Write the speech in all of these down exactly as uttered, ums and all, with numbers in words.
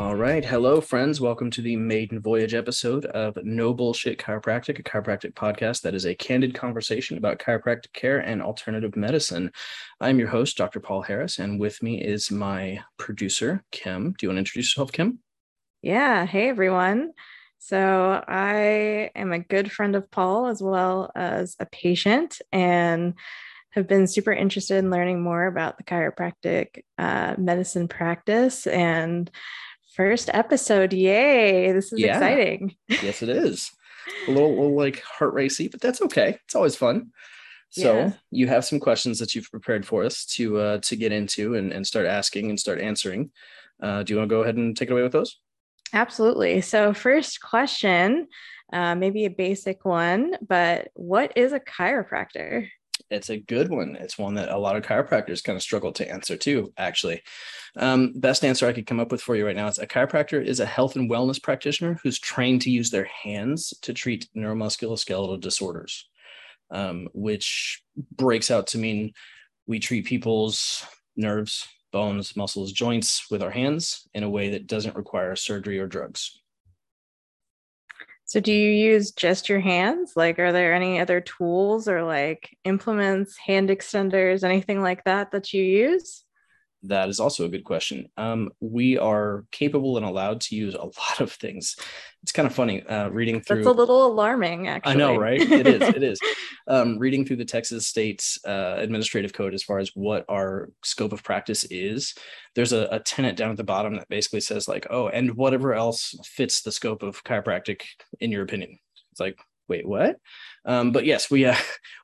All right. Hello, friends. Welcome to the maiden voyage episode of No Bullshit Chiropractic, a chiropractic podcast that is a candid conversation about chiropractic care and alternative medicine. I'm your host, Doctor Paul Harris, and with me is my producer, Kim. Do you want to introduce yourself, Kim? Yeah. Hey, everyone. So I am a good friend of Paul as well as a patient, and have been super interested in learning more about the chiropractic uh, medicine practice. And first episode, yay! This is yeah. exciting. Yes, it is. A little, little like heart racy, but that's okay. It's always fun. So yeah. You have some questions that you've prepared for us to uh, to get into and, and start asking and start answering. Uh, do you want to go ahead and take it away with those? Absolutely. So first question, uh, maybe a basic one, but what is a chiropractor? It's a good one. It's one that a lot of chiropractors kind of struggle to answer too, actually. Um, best answer I could come up with for you right now is a chiropractor is a health and wellness practitioner who's trained to use their hands to treat neuromusculoskeletal disorders, um, which breaks out to mean we treat people's nerves, bones, muscles, joints with our hands in a way that doesn't require surgery or drugs. So do you use just your hands? Like, are there any other tools or like implements, hand extenders, anything like that that you use? That is also a good question. Um, we are capable and allowed to use a lot of things. It's kind of funny uh, reading through. That's a little alarming, actually. I know, right? It is. It is. Um, reading through the Texas State's uh, administrative code as far as what our scope of practice is. There's a, a tenet down at the bottom that basically says like, oh, and whatever else fits the scope of chiropractic in your opinion. It's like, wait, what? Um, but yes, we uh,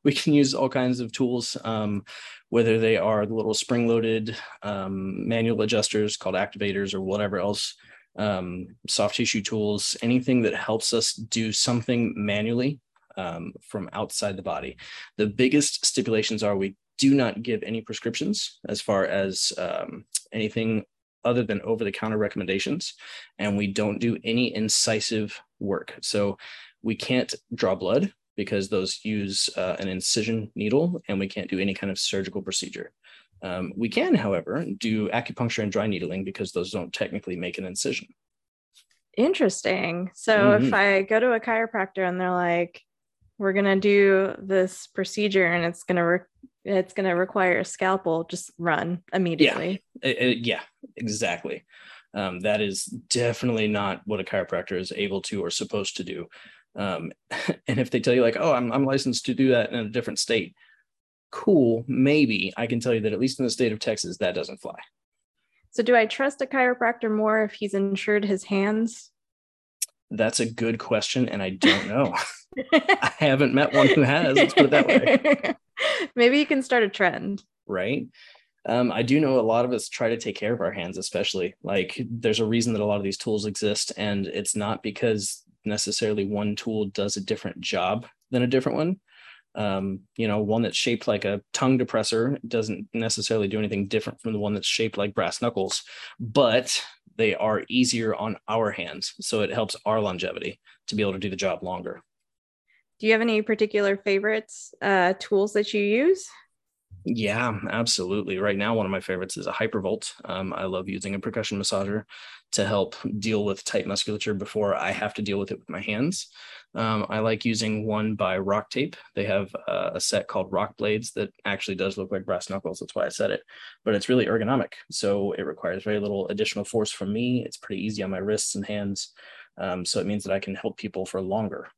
we can use all kinds of tools, um, whether they are the little spring-loaded um, manual adjusters called activators or whatever else, um, soft tissue tools, anything that helps us do something manually um, from outside the body. The biggest stipulations are we do not give any prescriptions as far as um, anything other than over-the-counter recommendations, and we don't do any incisive work. So we can't draw blood because those use uh, an incision needle, and we can't do any kind of surgical procedure. Um, we can, however, do acupuncture and dry needling because those don't technically make an incision. Interesting. So mm-hmm. if I go to a chiropractor and they're like, we're going to do this procedure and it's going to re- it's going to require a scalpel, just run immediately. Yeah, it, it, yeah exactly. Um, that is definitely not what a chiropractor is able to or supposed to do. Um, and if they tell you like, oh, I'm, I'm licensed to do that in a different state. Cool. Maybe. I can tell you that at least in the state of Texas, that doesn't fly. So do I trust a chiropractor more if he's insured his hands? That's a good question. And I don't know. I haven't met one who has. Let's put it that way. Maybe you can start a trend. Right. Um, I do know a lot of us try to take care of our hands, especially like there's a reason that a lot of these tools exist, and it's not because necessarily one tool does a different job than a different one. Um, you know, one that's shaped like a tongue depressor doesn't necessarily do anything different from the one that's shaped like brass knuckles, but they are easier on our hands. So it helps our longevity to be able to do the job longer. Do you have any particular favorites, uh, tools that you use? Yeah, absolutely. Right now, one of my favorites is a Hypervolt. Um, I love using a percussion massager to help deal with tight musculature before I have to deal with it with my hands. Um, I like using one by Rock Tape. They have uh, a set called Rock Blades that actually does look like brass knuckles. That's why I said it, but it's really ergonomic. So it requires very little additional force from me. It's pretty easy on my wrists and hands. Um, so it means that I can help people for longer.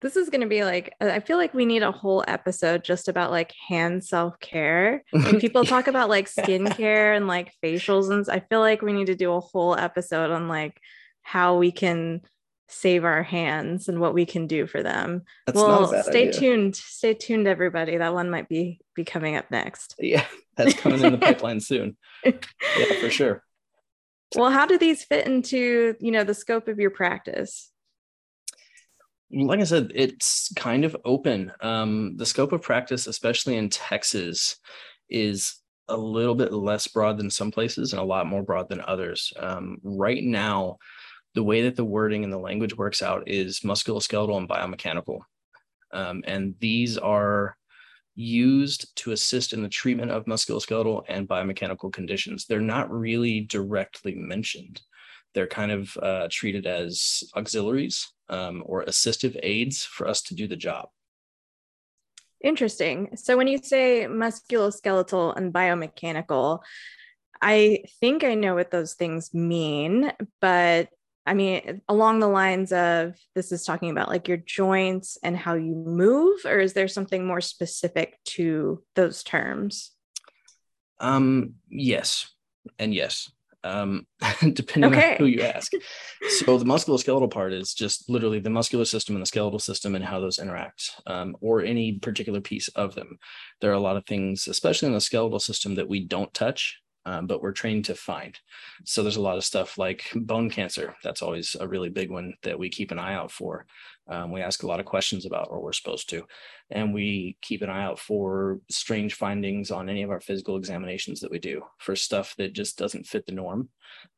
This is going to be like, I feel like we need a whole episode just about like hand self-care. When people talk about like skincare and like facials, and I feel like we need to do a whole episode on like how we can save our hands and what we can do for them. That's well, stay idea. tuned. Stay tuned, everybody. That one might be, be coming up next. Yeah, that's coming in the pipeline soon. Yeah, for sure. Well, how do these fit into, you know, the scope of your practice? Like I said, it's kind of open. Um, the scope of practice, especially in Texas, is a little bit less broad than some places and a lot more broad than others. Um, right now, the way that the wording and the language works out is musculoskeletal and biomechanical. Um, and these are used to assist in the treatment of musculoskeletal and biomechanical conditions. They're not really directly mentioned. They're kind of uh, treated as auxiliaries um, or assistive aids for us to do the job. Interesting. So when you say musculoskeletal and biomechanical, I think I know what those things mean, but I mean, along the lines of this is talking about like your joints and how you move, or is there something more specific to those terms? Um, yes. And yes. Um, depending okay. on who you ask. So the musculoskeletal part is just literally the muscular system and the skeletal system and how those interact, um, or any particular piece of them. There are a lot of things, especially in the skeletal system, that we don't touch, um, but we're trained to find. So there's a lot of stuff like bone cancer. That's always a really big one that we keep an eye out for. Um, we ask a lot of questions about, or we're supposed to, and we keep an eye out for strange findings on any of our physical examinations that we do for stuff that just doesn't fit the norm,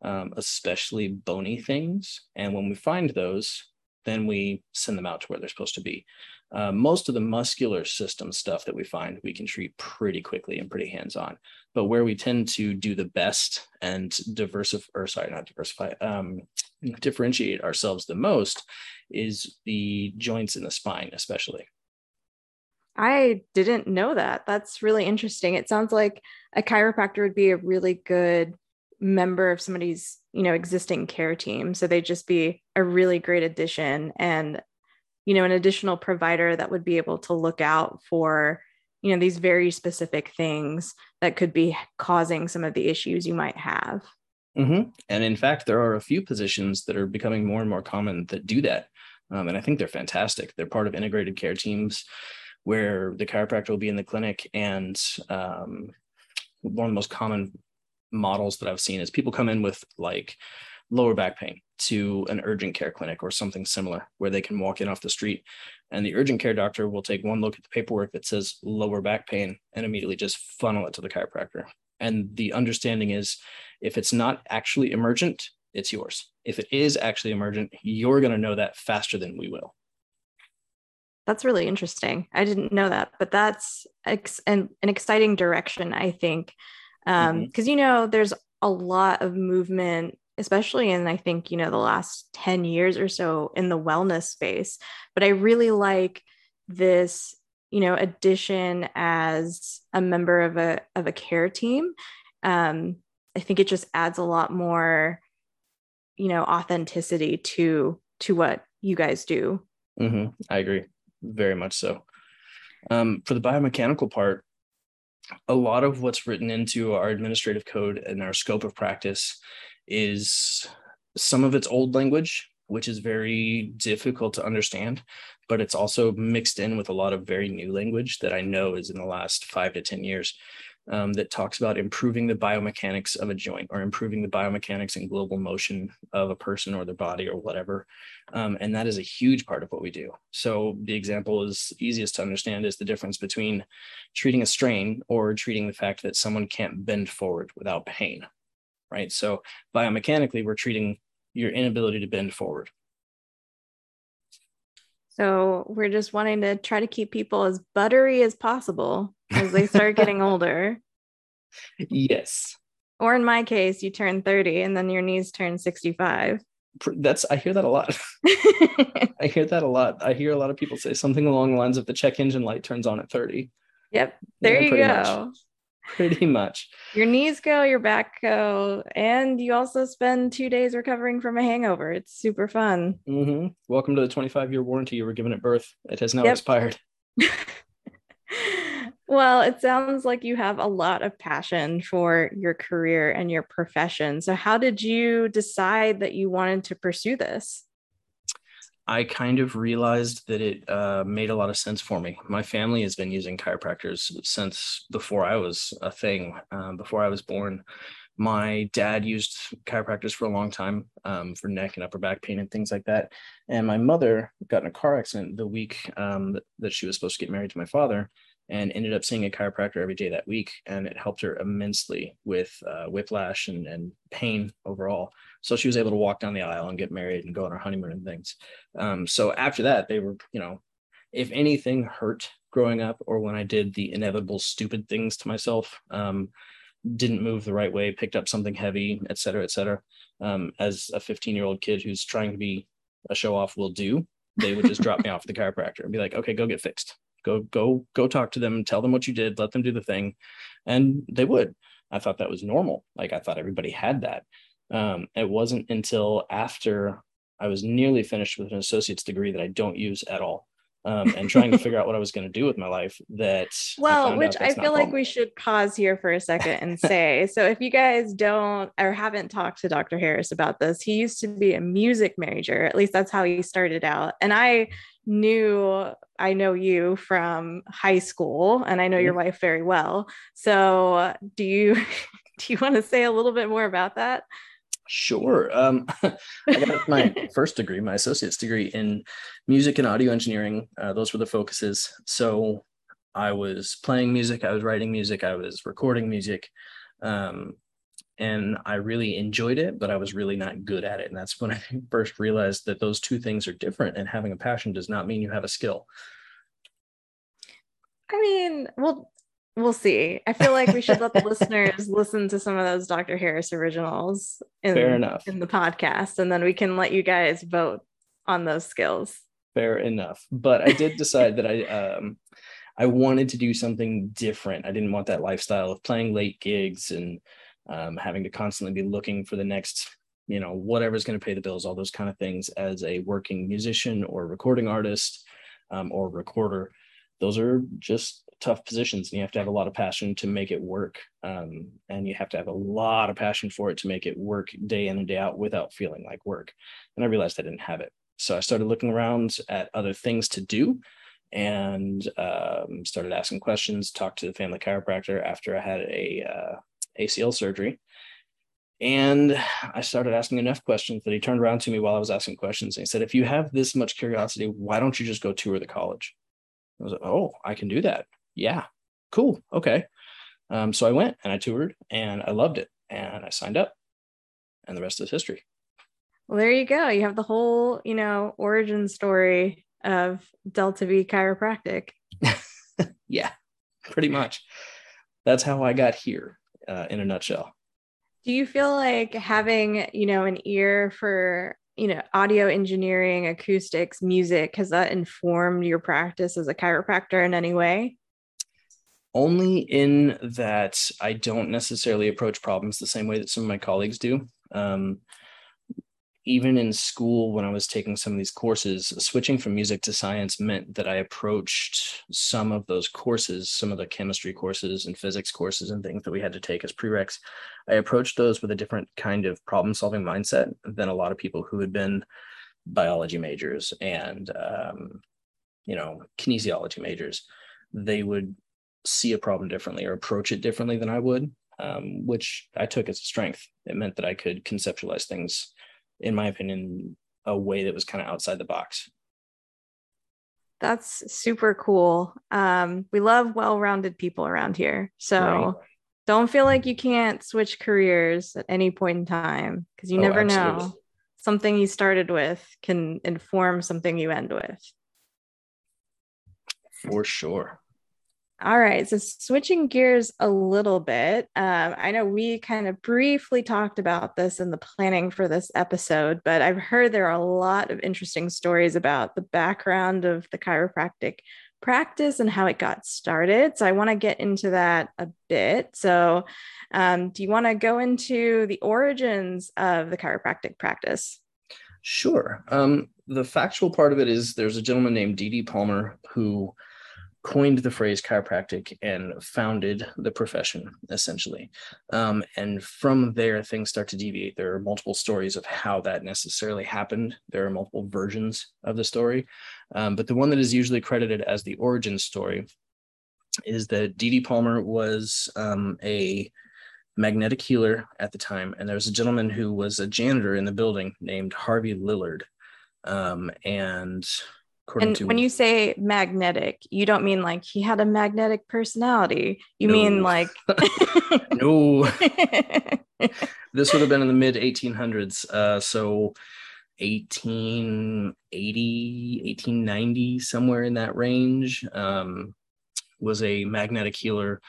um, especially bony things. And when we find those, then we send them out to where they're supposed to be. Uh, most of the muscular system stuff that we find, we can treat pretty quickly and pretty hands-on. But where we tend to do the best and diversify, or sorry, not diversify, um, differentiate ourselves the most is the joints in the spine, especially. I didn't know that. That's really interesting. It sounds like a chiropractor would be a really good member of somebody's, you know, existing care team. So they'd just be a really great addition and, you know, an additional provider that would be able to look out for, you know, these very specific things that could be causing some of the issues you might have. Mm-hmm. And in fact, there are a few positions that are becoming more and more common that do that. Um, and I think they're fantastic. They're part of integrated care teams where the chiropractor will be in the clinic. And um, one of the most common models that I've seen is people come in with like lower back pain to an urgent care clinic or something similar where they can walk in off the street. And the urgent care doctor will take one look at the paperwork that says lower back pain and immediately just funnel it to the chiropractor. And the understanding is if it's not actually emergent, it's yours. If it is actually emergent, you're going to know that faster than we will. That's really interesting. I didn't know that, but that's ex- an, an exciting direction, I think. Um, mm-hmm. 'Cause, you know, there's a lot of movement, especially in, I think, you know, the last ten years or so in the wellness space, but I really like this, you know, addition as a member of a, of a care team. Um, I think it just adds a lot more, you know, authenticity to, to what you guys do. Mm-hmm. I agree very much so. Um, for the biomechanical part, a lot of what's written into our administrative code and our scope of practice is some of its old language, which is very difficult to understand, but it's also mixed in with a lot of very new language that I know is in the last five to ten years um, that talks about improving the biomechanics of a joint or improving the biomechanics and global motion of a person or their body or whatever. Um, and that is a huge part of what we do. So the example is easiest to understand is the difference between treating a strain or treating the fact that someone can't bend forward without pain, right? So biomechanically, we're treating your inability to bend forward. So we're just wanting to try to keep people as buttery as possible as they start getting older. Yes. Or in my case, you turn thirty and then your knees turn sixty-five. That's, I hear that a lot. I hear that a lot. I hear a lot of people say something along the lines of the check engine light turns on at thirty. Yep. There yeah, you go. Much. Pretty much. Your knees go, your back go, and you also spend two days recovering from a hangover. It's super fun. Mm-hmm. Welcome to the twenty-five year warranty you were given at birth. It has now yep. expired. Well, it sounds like you have a lot of passion for your career and your profession. So how did you decide that you wanted to pursue this? I kind of realized that it uh, made a lot of sense for me. My family has been using chiropractors since before I was a thing, um, before I was born. My dad used chiropractors for a long time um, for neck and upper back pain and things like that. And my mother got in a car accident the week um, that she was supposed to get married to my father and ended up seeing a chiropractor every day that week. And it helped her immensely with uh, whiplash and, and pain overall. So she was able to walk down the aisle and get married and go on her honeymoon and things. Um, so after that, they were, you know, if anything hurt, growing up, or when I did the inevitable stupid things to myself, um, didn't move the right way, picked up something heavy, et cetera, et cetera. Um, as a fifteen-year-old kid who's trying to be a show-off will do, they would just drop me off at the chiropractor and be like, okay, go get fixed. Go, go, go talk to them, tell them what you did, let them do the thing. And they would. I thought that was normal. Like, I thought everybody had that. Um, it wasn't until after I was nearly finished with an associate's degree that I don't use at all. Um, and trying to figure out what I was going to do with my life. That well, I which I feel like normal. We should pause here for a second and say, so if you guys don't or haven't talked to Doctor Harris about this, he used to be a music major. At least that's how he started out. And I knew, I know you from high school, and I know your wife very well. So do you, do you want to say a little bit more about that? Sure. Um, I got my first degree, my associate's degree in music and audio engineering. Uh, those were the focuses. So I was playing music, I was writing music, I was recording music, um, and I really enjoyed it, but I was really not good at it. And that's when I first realized that those two things are different, and having a passion does not mean you have a skill. I mean, well, we'll see. I feel like we should let the listeners listen to some of those Doctor Harris originals in, Fair enough. in the podcast, and then we can let you guys vote on those skills. Fair enough. But I did decide that I um, I wanted to do something different. I didn't want that lifestyle of playing late gigs and um, having to constantly be looking for the next, you know, whatever's going to pay the bills, all those kind of things as a working musician or recording artist um, or recorder. Those are just tough positions, and you have to have a lot of passion to make it work. Um, and you have to have a lot of passion for it to make it work day in and day out without feeling like work. And I realized I didn't have it. So I started looking around at other things to do, and um, started asking questions, talked to the family chiropractor after I had a uh, A C L surgery. And I started asking enough questions that he turned around to me while I was asking questions. And he said, if you have this much curiosity, why don't you just go tour the college? I was like, oh, I can do that. Yeah, cool. Okay. Um, so I went and I toured and I loved it and I signed up, and the rest is history. Well, there you go. You have the whole, you know, origin story of Delta V chiropractic. Yeah, pretty much. That's how I got here uh, in a nutshell. Do you feel like having, you know, an ear for, you know, audio engineering, acoustics, music, has that informed your practice as a chiropractor in any way? Only in that I don't necessarily approach problems the same way that some of my colleagues do. Um, even in school, when I was taking some of these courses, switching from music to science meant that I approached some of those courses, some of the chemistry courses and physics courses and things that we had to take as prereqs. I approached those with a different kind of problem-solving mindset than a lot of people who had been biology majors and, um, you know, kinesiology majors. They would see a problem differently or approach it differently than I would, um, which I took as a strength. It meant that I could conceptualize things, in my opinion, a way that was kind of outside the box. That's super cool. Um, we love well-rounded people around here. So right. Don't feel like you can't switch careers at any point in time, because you oh, never absolutely. know. Something you started with can inform something you end with. For sure. All right. So switching gears a little bit, um, I know we kind of briefly talked about this in the planning for this episode, but I've heard there are a lot of interesting stories about the background of the chiropractic practice and how it got started. So I want to get into that a bit. So um, do you want to go into the origins of the chiropractic practice? Sure. Um, the factual part of it is there's a gentleman named D D Palmer who coined the phrase chiropractic and founded the profession, essentially. Um, and from there, things start to deviate. There are multiple stories of how that necessarily happened. There are multiple versions of the story. Um, but the one that is usually credited as the origin story is that D D Palmer was um, a magnetic healer at the time. And there was a gentleman who was a janitor in the building named Harvey Lillard. Um, and... According and to, when you say magnetic, you don't mean like he had a magnetic personality. You no. mean like... No. This would have been in the mid eighteen hundreds. Uh, so eighteen eighty, eighteen ninety, somewhere in that range. Um, was a magnetic healer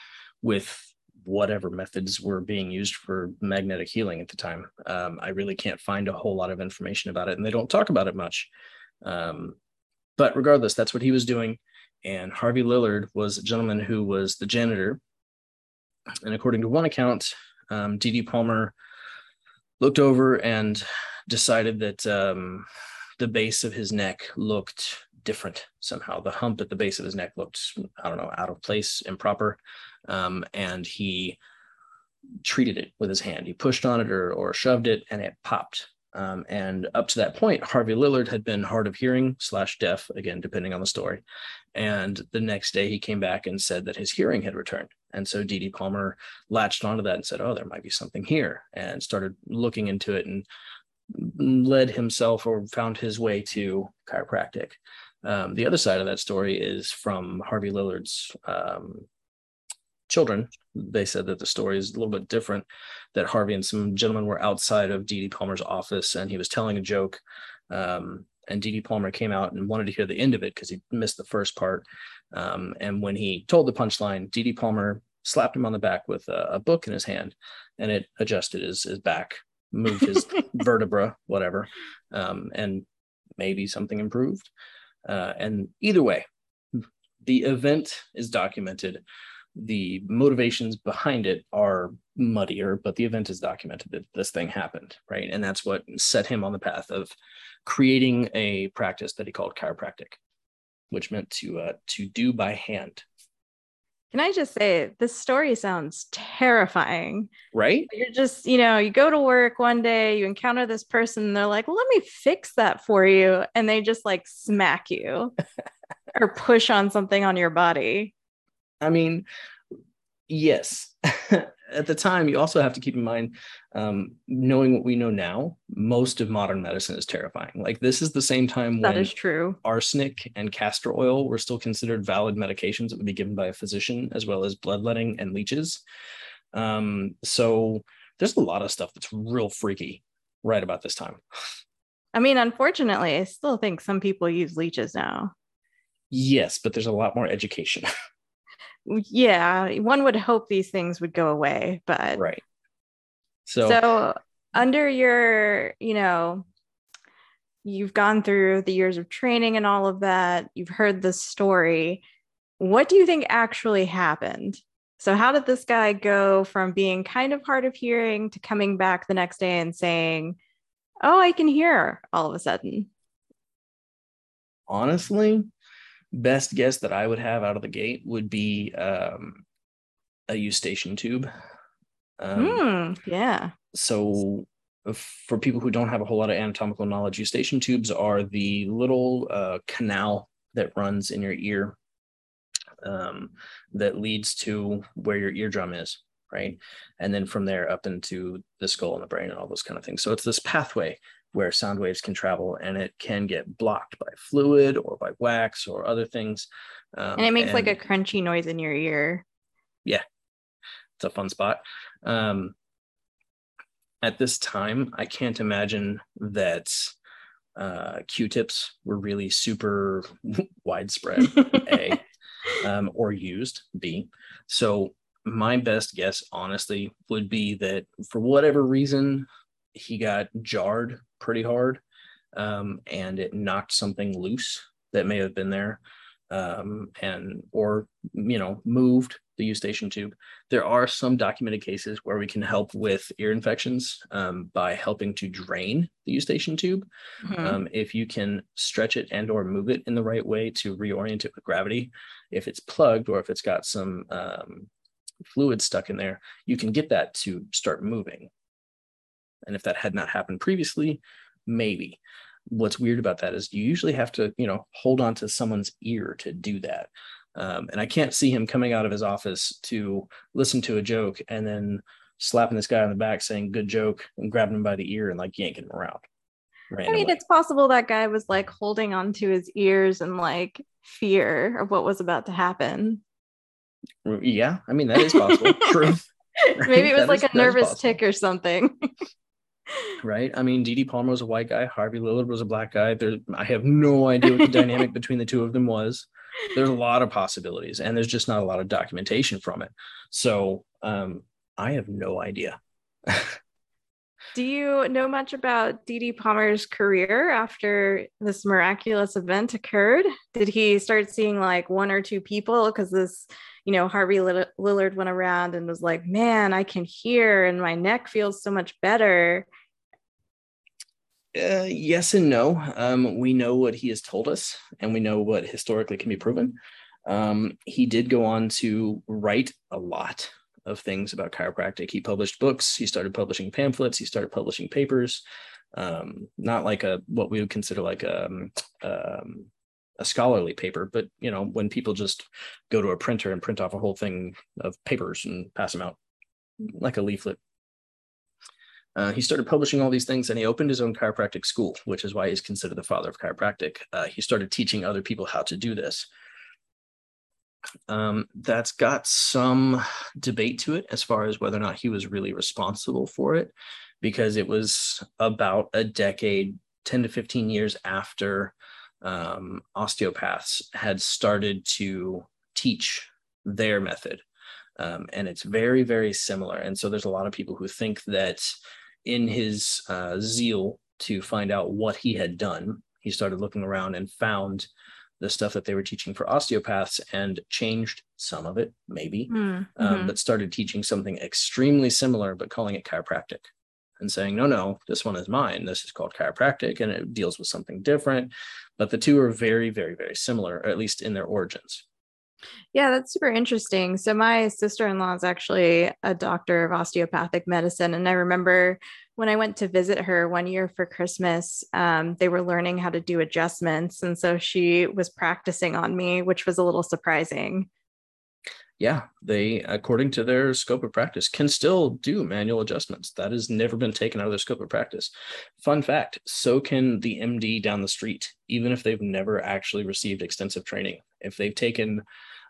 with whatever methods were being used for magnetic healing at the time. Um, I really can't find a whole lot of information about it, and they don't talk about it much. Um, but regardless, that's what he was doing. And Harvey Lillard was a gentleman who was the janitor. And according to one account, um, D D Palmer looked over and decided that um, the base of his neck looked different somehow. The hump at the base of his neck looked, I don't know, out of place, improper. Um, and he treated it with his hand. He pushed on it or, or shoved it, and it popped. Um, and up to that point, Harvey Lillard had been hard of hearing slash deaf, again, depending on the story. And the next day he came back and said that his hearing had returned. And so D D. Palmer latched onto that and said, oh, there might be something here, and started looking into it and led himself or found his way to chiropractic. Um, the other side of that story is from Harvey Lillard's um, children. They said that the story is a little bit different, that Harvey and some gentlemen were outside of D D. Palmer's office, and he was telling a joke, um, and D D. Palmer came out and wanted to hear the end of it because he missed the first part. Um, and when he told the punchline, D D. Palmer slapped him on the back with a, a book in his hand, and it adjusted his, his back, moved his vertebra, whatever, um, and maybe something improved. Uh, and either way, the event is documented. The motivations behind it are muddier, but the event is documented that this thing happened, right? And that's what set him on the path of creating a practice that he called chiropractic, which meant to uh, to do by hand. Can I just say, this story sounds terrifying, right? You're just, you know, you go to work one day, you encounter this person, and they're like, well, let me fix that for you. And they just like smack you or push on something on your body. I mean, yes. At the time, you also have to keep in mind, um, knowing what we know now, most of modern medicine is terrifying. Like, this is the same time that when is true. Arsenic and castor oil were still considered valid medications that would be given by a physician, as well as bloodletting and leeches. Um, so there's a lot of stuff that's real freaky right about this time. I mean, unfortunately, I still think some people use leeches now. Yes, but there's a lot more education. Yeah, one would hope these things would go away, but right. So, so under your, you know, you've gone through the years of training and all of that, you've heard this story. What do you think actually happened? So how did this guy go from being kind of hard of hearing to coming back the next day and saying, oh, I can hear all of a sudden? Honestly, best guess that I would have out of the gate would be um, a Eustachian tube. Um, mm, yeah. So for people who don't have a whole lot of anatomical knowledge, Eustachian tubes are the little uh, canal that runs in your ear um, that leads to where your eardrum is, right? And then from there up into the skull and the brain and all those kind of things. So it's this pathway where sound waves can travel, and it can get blocked by fluid or by wax or other things. Um, and it makes and, like a crunchy noise in your ear. Yeah, it's a fun spot. Um, at this time, I can't imagine that uh, Q-tips were really super widespread, A, um, or used, B. So my best guess, honestly, would be that for whatever reason, he got jarred pretty hard, um, and it knocked something loose that may have been there, um, and or, you know, moved the Eustachian tube. There are some documented cases where we can help with ear infections um, by helping to drain the Eustachian tube. Mm-hmm. Um, if you can stretch it and or move it in the right way to reorient it with gravity, if it's plugged or if it's got some um, fluid stuck in there, you can get that to start moving. And if that had not happened previously, maybe. What's weird about that is you usually have to, you know, hold on to someone's ear to do that. Um, and I can't see him coming out of his office to listen to a joke and then slapping this guy on the back saying, good joke, and grabbing him by the ear and like yanking him around. I mean, it's possible that guy was like holding on to his ears and like fear of what was about to happen. Yeah, I mean, that is possible. True. Right? Maybe it was that like is, a nervous tick or something. Right. I mean, D D. Palmer was a white guy. Harvey Lillard was a black guy. There, I have no idea what the dynamic between the two of them was. There's a lot of possibilities, and there's just not a lot of documentation from it. So um, I have no idea. Do you know much about D D. Palmer's career after this miraculous event occurred? Did he start seeing like one or two people? Because this, you know, Harvey Lillard went around and was like, man, I can hear and my neck feels so much better. Uh, yes and no. Um, we know what he has told us, and we know what historically can be proven. Um, he did go on to write a lot of things about chiropractic. He published books. He started publishing pamphlets. He started publishing papers. Um, not like a, what we would consider like a, um, a scholarly paper, but you know, when people just go to a printer and print off a whole thing of papers and pass them out like a leaflet. Uh, he started publishing all these things, and he opened his own chiropractic school, which is why he's considered the father of chiropractic. Uh, he started teaching other people how to do this. Um, that's got some debate to it as far as whether or not he was really responsible for it, because it was about a decade, ten to fifteen years after um, osteopaths had started to teach their method. Um, and it's very, very similar. And so there's a lot of people who think that in his uh, zeal to find out what he had done, he started looking around and found the stuff that they were teaching for osteopaths and changed some of it, maybe, mm-hmm. um, but started teaching something extremely similar, but calling it chiropractic and saying, no, no, this one is mine. This is called chiropractic, and it deals with something different. But the two are very, very, very similar, or at least in their origins. Yeah, that's super interesting. So my sister-in-law is actually a doctor of osteopathic medicine. And I remember when I went to visit her one year for Christmas, um, they were learning how to do adjustments. And so she was practicing on me, which was a little surprising. Yeah, they, according to their scope of practice, can still do manual adjustments. That has never been taken out of their scope of practice. Fun fact, so can the M D down the street, even if they've never actually received extensive training. If they've taken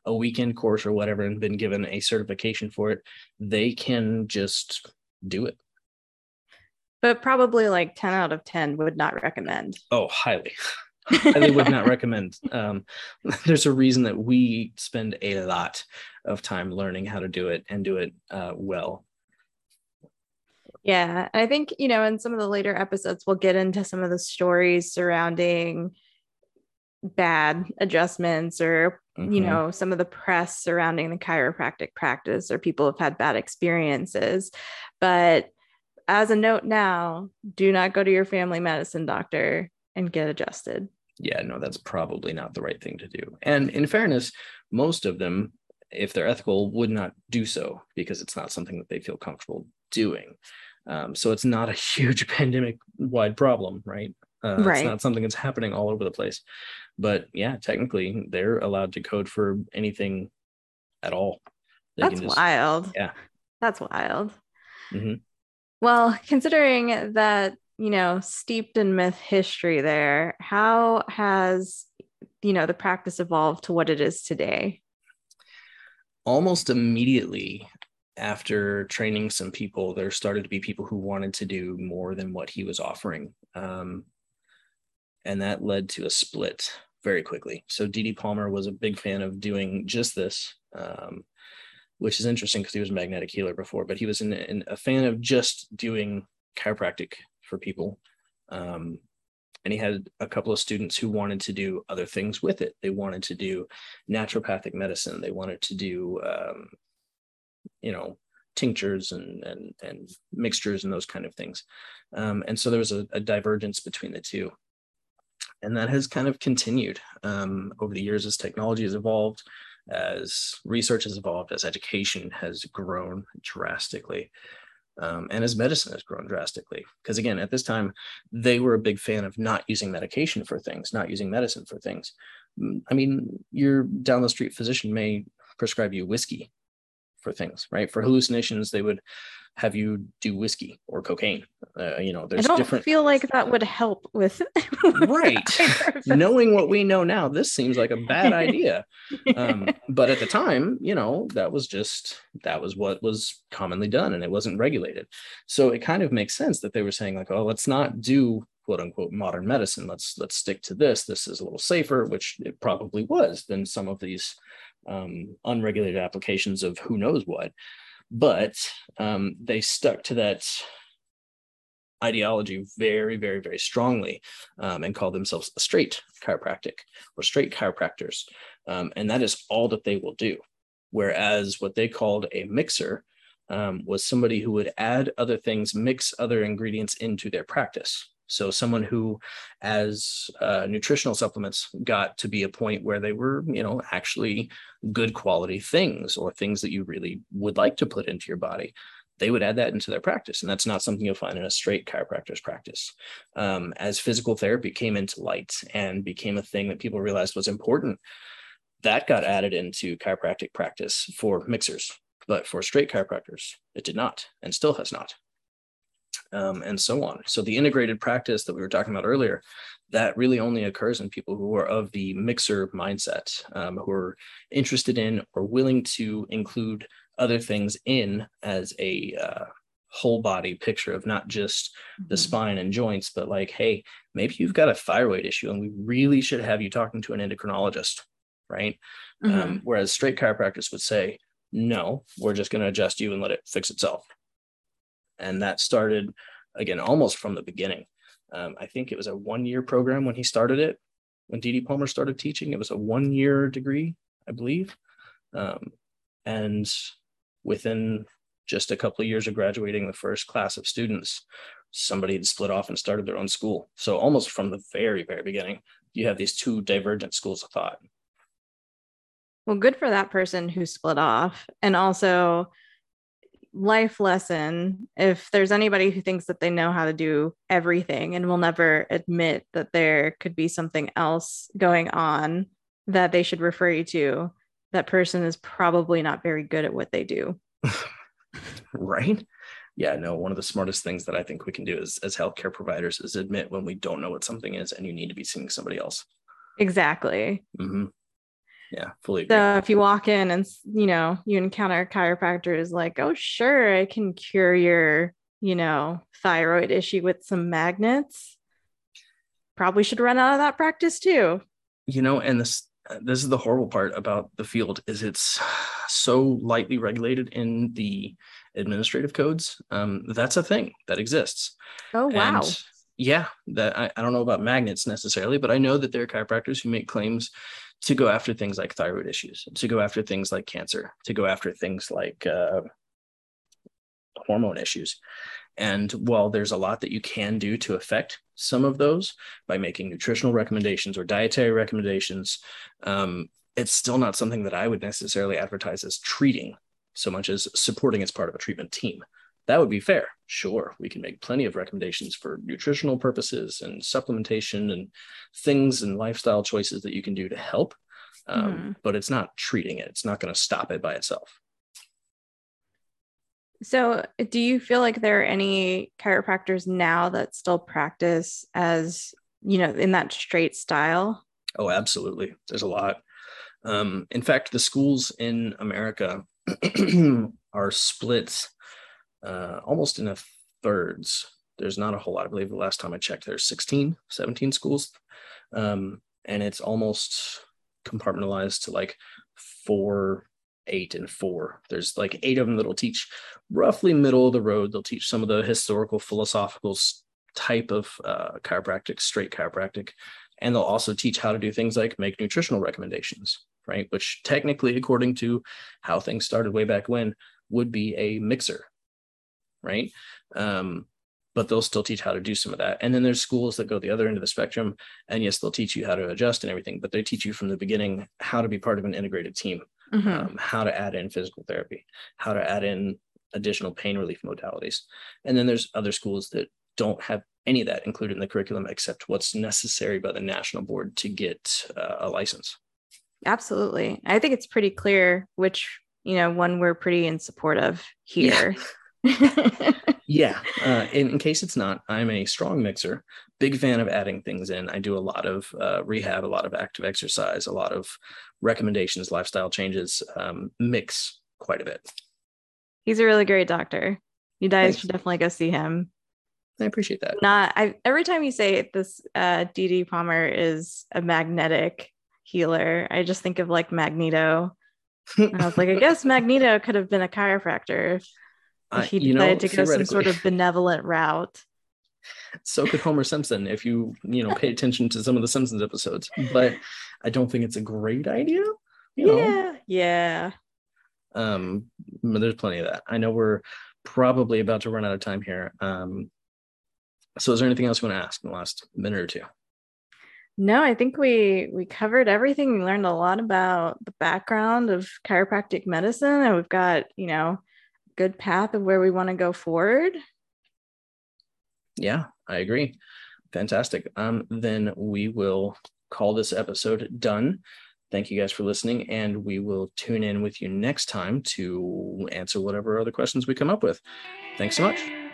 a weekend course or whatever and been given a certification for it, they can just do it. But probably like ten out of ten would not recommend. Oh, highly. Highly would not recommend. Um, there's a reason that we spend a lot of time learning how to do it and do it uh, well. Yeah. I think, you know, in some of the later episodes, we'll get into some of the stories surrounding bad adjustments or, mm-hmm. you know, some of the press surrounding the chiropractic practice, or people have had bad experiences. But as a note now, do not go to your family medicine doctor and get adjusted. Yeah, no, that's probably not the right thing to do. And in fairness, most of them, if they're ethical, would not do so because it's not something that they feel comfortable doing. Um, so it's not a huge pandemic-wide problem, right? Uh, right. It's not something that's happening all over the place. But yeah, technically, they're allowed to code for anything at all. They that's just, wild. Yeah. That's wild. Mm-hmm. Well, considering that, you know, steeped in myth history there, how has, you know, the practice evolved to what it is today? Almost immediately after training some people, there started to be people who wanted to do more than what he was offering. Um, and that led to a split very quickly. So D D. Palmer was a big fan of doing just this, um, which is interesting because he was a magnetic healer before, but he was in, in a fan of just doing chiropractic for people. Um, and he had a couple of students who wanted to do other things with it. They wanted to do naturopathic medicine. They wanted to do, um, you know, tinctures and, and, and mixtures and those kind of things. Um, and so there was a, a divergence between the two. And that has kind of continued um, over the years as technology has evolved, as research has evolved, as education has grown drastically. Um, and as medicine has grown drastically, because again, at this time, they were a big fan of not using medication for things, not using medicine for things. I mean, your down the street physician may prescribe you whiskey for things, right? For hallucinations, they would have you do whiskey or cocaine. Uh, you know, there's different. I don't different... feel like that would help with. Right. Knowing what we know now, this seems like a bad idea. Um, but at the time, you know, that was just, that was what was commonly done, and it wasn't regulated. So it kind of makes sense that they were saying like, oh, let's not do quote unquote modern medicine. Let's let's stick to this. This is a little safer, which it probably was than some of these um, unregulated applications of who knows what. But um, they stuck to that ideology very, very, very strongly um, and called themselves a straight chiropractic or straight chiropractors. Um, and that is all that they will do. Whereas what they called a mixer um, was somebody who would add other things, mix other ingredients into their practice. So someone who, as uh, nutritional supplements got to be a point where they were, you know, actually good quality things or things that you really would like to put into your body, they would add that into their practice. And that's not something you'll find in a straight chiropractor's practice. Um, as physical therapy came into light and became a thing that people realized was important, that got added into chiropractic practice for mixers. But for straight chiropractors, it did not and still has not. Um, and so on. So the integrated practice that we were talking about earlier, that really only occurs in people who are of the mixer mindset, um, who are interested in or willing to include other things in as a uh, whole body picture of not just the spine and joints, but like, hey, maybe you've got a thyroid issue and we really should have you talking to an endocrinologist, right? Mm-hmm. Um, whereas straight chiropractors would say, no, we're just going to adjust you and let it fix itself. And that started, again, almost from the beginning. Um, I think it was a one-year program when he started it. When D D. Palmer started teaching, it was a one-year degree, I believe. Um, and within just a couple of years of graduating the first class of students, somebody had split off and started their own school. So almost from the very, very beginning, you have these two divergent schools of thought. Well, good for that person who split off. And also, life lesson, if there's anybody who thinks that they know how to do everything and will never admit that there could be something else going on that they should refer you to, that person is probably not very good at what they do. Right? Yeah, no, one of the smartest things that I think we can do is, as healthcare providers is admit when we don't know what something is and you need to be seeing somebody else. Exactly. Mm-hmm. Yeah, fully agree. So if you walk in and, you know, you encounter a chiropractor is like, oh, sure, I can cure your, you know, thyroid issue with some magnets. Probably should run out of that practice too. You know, and this, this is the horrible part about the field is it's so lightly regulated in the administrative codes. Um, that's a thing that exists. Oh, wow. And yeah, that I, I don't know about magnets necessarily, but I know that there are chiropractors who make claims to go after things like thyroid issues, to go after things like cancer, to go after things like uh, hormone issues. And while there's a lot that you can do to affect some of those by making nutritional recommendations or dietary recommendations, um, it's still not something that I would necessarily advertise as treating so much as supporting as part of a treatment team. That would be fair. Sure, we can make plenty of recommendations for nutritional purposes and supplementation and things and lifestyle choices that you can do to help, um, mm-hmm. but it's not treating it. It's not going to stop it by itself. So do you feel like there are any chiropractors now that still practice as, you know, in that straight style? Oh, absolutely. There's a lot. Um, in fact, the schools in America are split Uh, almost in a thirds. There's not a whole lot. I believe the last time I checked, there's sixteen, seventeen schools. Um, and it's almost compartmentalized to like four, eight, and four. There's like eight of them that'll teach roughly middle of the road. They'll teach some of the historical, philosophical type of uh, chiropractic, straight chiropractic. And they'll also teach how to do things like make nutritional recommendations, right? Which technically, according to how things started way back when, would be a mixer. Right. Um, but they'll still teach how to do some of that. And then there's schools that go the other end of the spectrum. And yes, they'll teach you how to adjust and everything, but they teach you from the beginning how to be part of an integrated team, mm-hmm. um, how to add in physical therapy, how to add in additional pain relief modalities. And then there's other schools that don't have any of that included in the curriculum, except what's necessary by the national board to get uh, a license. Absolutely. I think it's pretty clear which, you know, one we're pretty in support of here. Yeah. yeah uh in, in case it's not, I'm a strong mixer, big fan of adding things in. I do a lot of uh rehab, a lot of active exercise, a lot of recommendations, lifestyle changes, um mix quite a bit. He's a really great doctor, you guys Thanks. Should definitely go see him. I appreciate that. Not I, every time you say this, uh, D D. Palmer is a magnetic healer, I just think of like Magneto. And I was like, I guess Magneto could have been a chiropractor if uh, he decided know, to go some sort of benevolent route. So could Homer Simpson if you, you know, pay attention to some of the Simpsons episodes. But I don't think it's a great idea. You know? Yeah, yeah. Um, there's plenty of that. I know we're probably about to run out of time here. Um, so is there anything else you want to ask in the last minute or two? No, I think we we covered everything. We learned a lot about the background of chiropractic medicine, and we've got, you know, a good path of where we want to go forward. Yeah, I agree. Fantastic. Um, then we will call this episode done. Thank you guys for listening, and we will tune in with you next time to answer whatever other questions we come up with. Thanks so much.